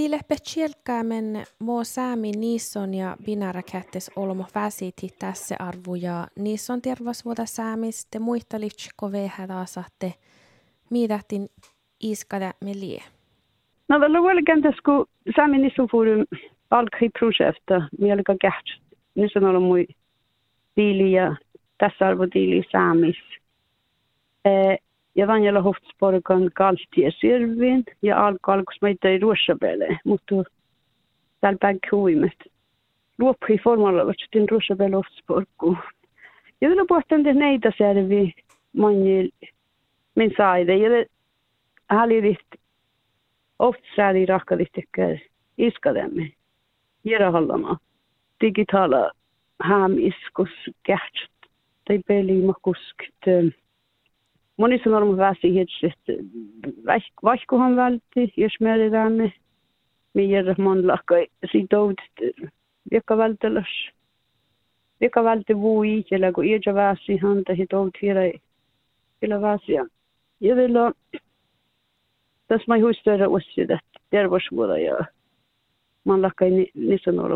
Tillepet sielkäämen mua säämi niisson ja binäräkättes olmo väsiti tässä arvuja. Niisson tervasvuoda säämiste muista liitsikko vähätä asatte. Miidähtin iskada me lie. No tällä huolikentässä, kun säämi niisson puhuu alkoi projekta, mielikä kähty. Niisson on ollut mui tiili ja tässä arvo tiili säämis. Ja Vanjalla Hoftsborgan kaltiesirviin ja alku meitä ei ruossa pele, mutta täällä päin kuimet. Luopui formalla vastustin ruossa pele Hoftsborguun. Ja vielä puhutaan tehdä näitä servi manjil min saide. Ja halidist oftsäri rakkadistekkäär iskademme. Jera hallama digitaala häämiskus kähtsät tai pelimakuskyt. Moni sanoo väsi hitsit vaikkuhan vältti jos meidämme meidän monlakai sitout joka vältti vui kellä kuin iäjä väsi hanta hitout hirai kellä väsiä ja vielä tässä mä huistoida uussi tästä tervasvuoda ja monlakai niin sanoo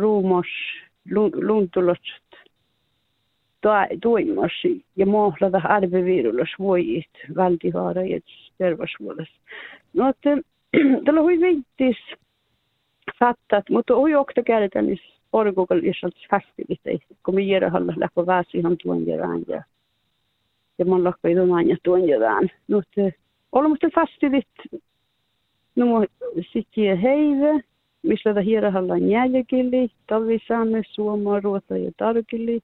ruumos luntulot toimimassa ja mahdollista arveviirullassa voit vältihaara ja tervasvuodessa. No, tällä on viittis fattat, mutta on jokta käydä niissä orkukallisissa festivissä, kun me järjellä lähtee väsihan tuonjärään ja man lakkaa tuon ja tuonjärään. No, olemme festivit, no, sitten heivä, missä järjellä jälkili, talvisaamme, suomaa, ruota ja tarkili.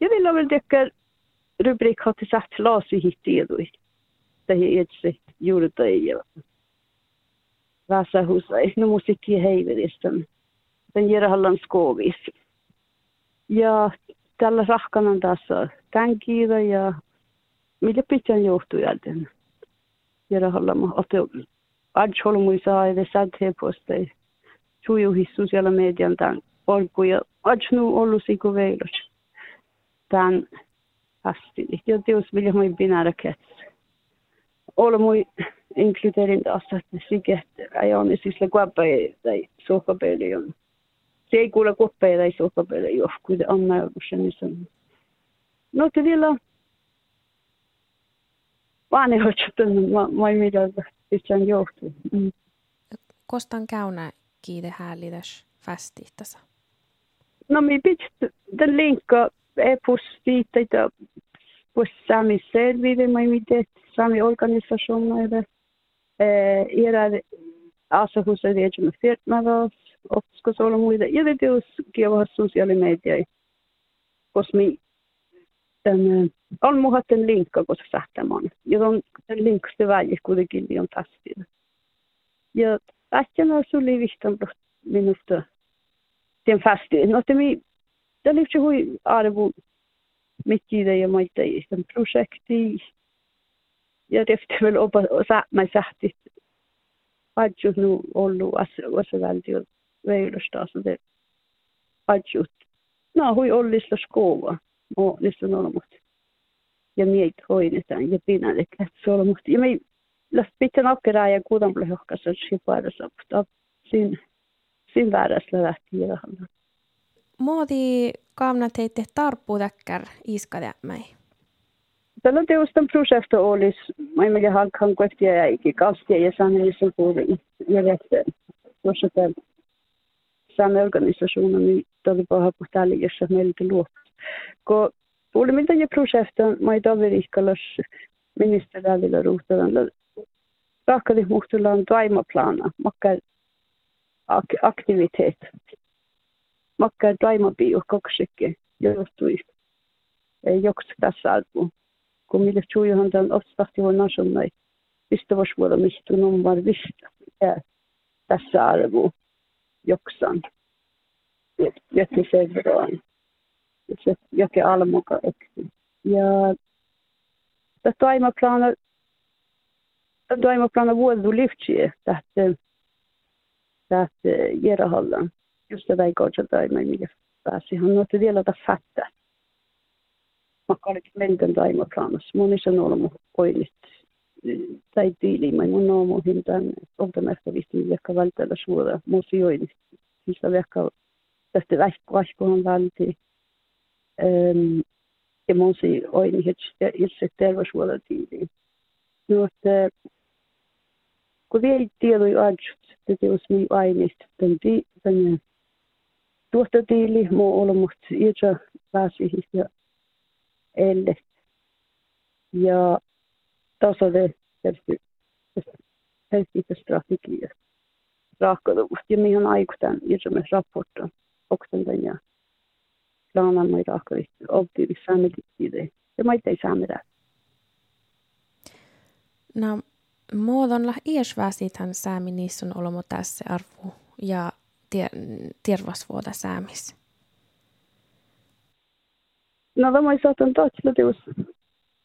Jag vill väl täcka rubrik har till sagt lås i hittet då. Det är ett så gjort det ju. Vasa husai nu musik i heiveristen. Den ger hallandskovis. Ja tällä rahkanan tässä. Tänkiida ja mitä pitän johtuu jälden. Ger hallama att adholmuisa i det sadhe poste. Tuju hissus ja median tän. Polku ja adnu ollusiko veilos. Tän asti. Ja jos vill ha en binärakett. Alla mui inkluderin taas, että sigettä rajaani sillä kuoppeja tai sohkapeliä. Se ei kuule kuoppeja tai sohkapeliä, johon anna joku. No te vielä vaan ei ole, mä ei mitään pitkään johtuu. Kostan käynä kiite häälitäs fästihtasa? No minä pitää tämän linkkaa. E-postit tai sami servide mai miten sami organisationerna era alltså hos det jag med fett med oss och ska så långt det jag vet oss genom sociala medier kosmi den almohat en länk och så satte man jag den länk till varje skulle gilla om tastin jag tänkte så livigt om minuter den fastin nåtte mig. Det lyfter hur arvo mitt i det jag mötte i en projekt i. Jag lyfter väl upp och sa mig sahtigt. Adjut nu ollu as väldigt välusta så det. Adjut. No hui ollista skola och nästan allt. Jag miet hoin utan jag pinnar det lätt så måste jag mig låt biten avgöra jag godan blev högka så skipar det så sin värdeslöda tira han. Moodi kaamna teitte tarppu täkkär iskadämmäi? Tällä teostan projekta olisi, mä en ole halkaan kohtia ja ikikastia ja saamisen puolin. Ja vettä, tuossa tämän saamen organisationen, niin tuli paha puhtaalle, jossa meiltä luokas. Kun oli mitä jo projekta, mä ei tavirikkalas ministeriävillä ruhtavalla. Rahkali muhtuilla on taimaplana, makkaan aktiviteet. Makkaan taimapio kaksikin johtui joksi tässä alkuun. Kun mille sujuhan tämän ostahtivan asunnan, pistäväsvuoda mistä numar vista tässä alkuun joksan. Jätti sen verran. Jokin almuka ekti. Ja tämä taimaplana vuodu liiftsi tästä Järahallan. Just det där går jag där med mig fast jag har något del av det fatta. Man kan inte mängden där i planen. Man är så någon och saiti ilmaimunnomu hintaan oltamästävistiviakka valtella suora museoidista viakka tästä vähkoaskohan valti ja musi oini hetste itse tervasuola tiili nuotte kun vielä tiedoi ajut tekeus mui aineista tänti tänne tuosta tiili muu olomust itse pääsihis ja elle ja tasolle helsitystrafikia raakkaluvusta ja mihin aikuisen irme raporttaan oksentan ja plaanamme raakkalista optiivi saamedikiide ja maita ei saameda. No, muodonlah iäsväsithän säämi niissä on olemo tässä arvu ja tiervasvuota säämis. No, tämä ei saatan tahtsilutius.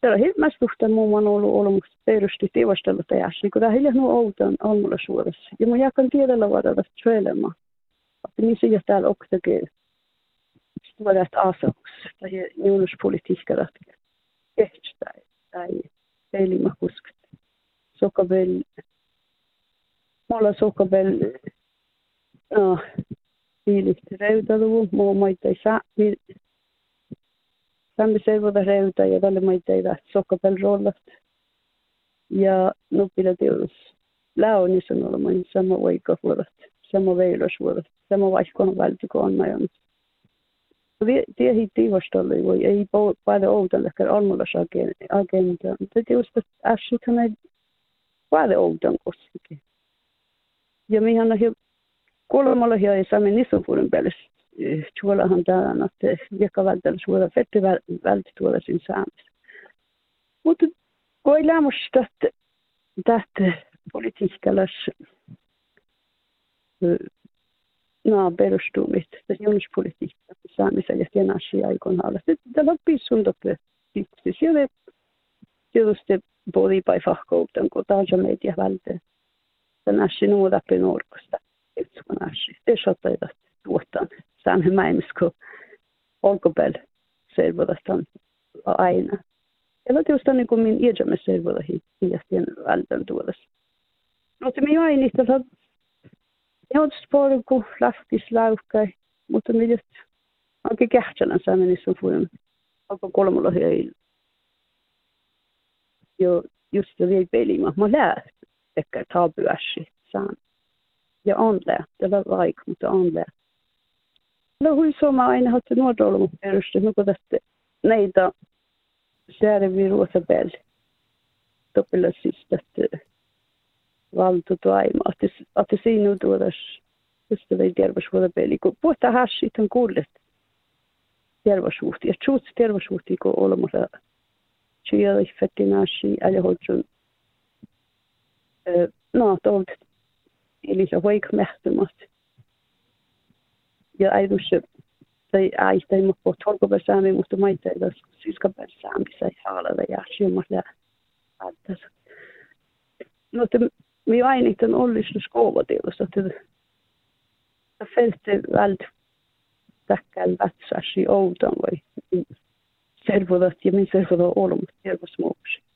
Tällä hetkellä suhteen muun on ollut olemassa perusti tiivastella täysin, kun tämä hiljaa outaan aamulla suorassa. Ja minun jälkeen tiedellä vaadata suojelemaan, että missä ei täällä oksakin suodat aseuksia tai neuluspolitiikkaa kehtää tai pelimakuskat. Mulla sokavel viilit reutaluvun, minun maita ei saa. Samme seivota reuta ja tälle maita ei lähti sokkapelrollast. Ja nupilla teollis läonis on olemaan sama oikavuodat, sama veilasvuodat, sama vaikkoon vältikoon ajan. Tie hiitti vastalle voi, ei paljon outan lähkään almulasagenta. Mutta teosta ässythän ei paljon outan kossikin. Ja mihän on kolmalla ja saamme nisun puolen päälle. Tuollahan täällä on, että joka välttämättä suoraan vettä välttämättä sinne saamassa. Mutta voi lämmöstä, että tästä politiikkalassa perustumista, että jonispolitiikkaa saamissa ja sen asiaa aikoinaan. Täällä on piisuntoppe. Siellä on tietysti poliipai fahkoutan, kun taas on meitä välttämättä. Tämän asian uudappe norkosta. Etsikon asiaa. Se saattaa tuottaa. Saamme mäimisku olkopääl servodastan aina. Elä tietysti niin kuin minun iämme servodahin hiljastien vältän tuolessa. No se minun ainista on neuvotsporku, lahtislauhkai, mutta minun onkin kähtsälän saamme niissä fuun. Onko kolmalla heillä. Jo just jo vielä pelimä. Mä lää ehkä tabuäsi saan. Ja on lää. Tällä vaikka, mutta on lää. No huisoma aina hatta nuorta olemme perusti, mutta tästä näitä sääriviruosa päälle. Topilla siis tästä valtuutu aimaa, että siinä tuodaan ystäviä tervasvuoda päälle. Kun puhutaan hassi, on kuullut tervasvuhtia. Tsuutsi tervasvuhtia, kun olemme tsyjäli fettinaashi, älä hoitsun. No, tuolta ilisa hoikmähtymästä. Ja aidushe tai aistaimo portolko bersami mutta maita das siska bersami sai hala da yaxshi mahla altas no tem mi ainihtan ollistu skova teosta että fältte valt takkal vatsashi outan vai servodat ja min servodo olum servosmoks